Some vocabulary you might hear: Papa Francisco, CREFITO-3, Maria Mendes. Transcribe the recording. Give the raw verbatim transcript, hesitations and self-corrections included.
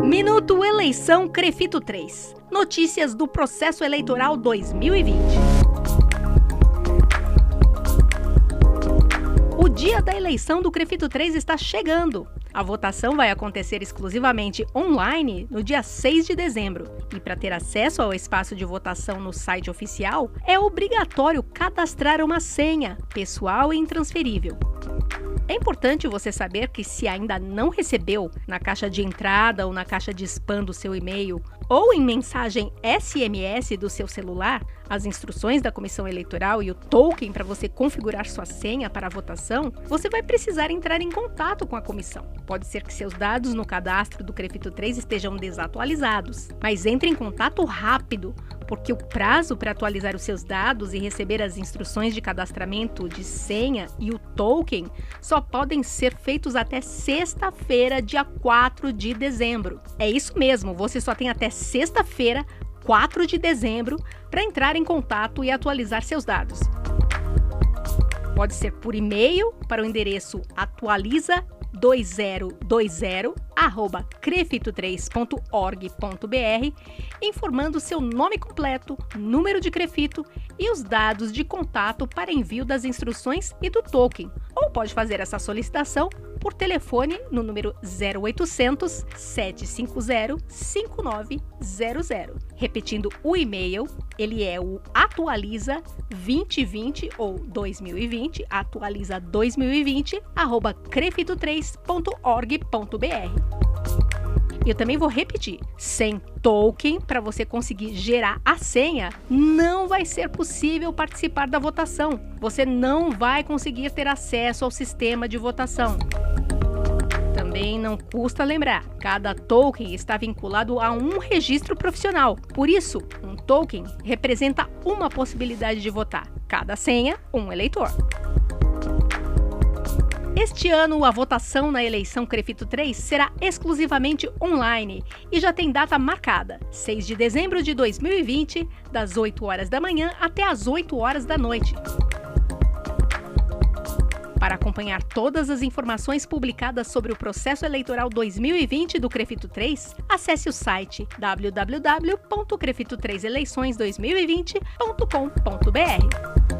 Minuto Eleição CREFITO três. Notícias do processo eleitoral dois mil e vinte. O dia da eleição do CREFITO três está chegando. A votação vai acontecer exclusivamente online no dia seis de dezembro. E para ter acesso ao espaço de votação no site oficial, é obrigatório cadastrar uma senha, pessoal e intransferível. É importante você saber que, se ainda não recebeu, na caixa de entrada ou na caixa de spam do seu e-mail, ou em mensagem S M S do seu celular, as instruções da Comissão Eleitoral e o token para você configurar sua senha para a votação, você vai precisar entrar em contato com a comissão. Pode ser que seus dados no cadastro do CREFITO três estejam desatualizados, mas entre em contato rápido, porque o prazo para atualizar os seus dados e receber as instruções de cadastramento de senha e o token só podem ser feitos até sexta-feira, dia quatro de dezembro. É isso mesmo, você só tem até sexta-feira, quatro de dezembro, para entrar em contato e atualizar seus dados. Pode ser por e-mail para o endereço atualiza dois mil e vinte arroba crefito três ponto org ponto br, informando seu nome completo, número de crefito e os dados de contato para envio das instruções e do token, ou pode fazer essa solicitação por telefone no número zero oitocentos, setecentos e cinquenta, cinquenta e nove zero zero. Repetindo o e-mail, ele é o atualiza dois mil e vinte ou dois mil e vinte, atualiza dois mil e vinte, arroba crefito três ponto org ponto br. Eu também vou repetir, sem token, para você conseguir gerar a senha, não vai ser possível participar da votação. Você não vai conseguir ter acesso ao sistema de votação. Também não custa lembrar, cada token está vinculado a um registro profissional. Por isso, um token representa uma possibilidade de votar. Cada senha, um eleitor. Este ano, a votação na eleição CREFITO três será exclusivamente online e já tem data marcada, seis de dezembro de dois mil e vinte, das oito horas da manhã até as oito horas da noite. Para acompanhar todas as informações publicadas sobre o processo eleitoral dois mil e vinte do CREFITO três, acesse o site w w w ponto crefito três eleições dois mil e vinte ponto com ponto br.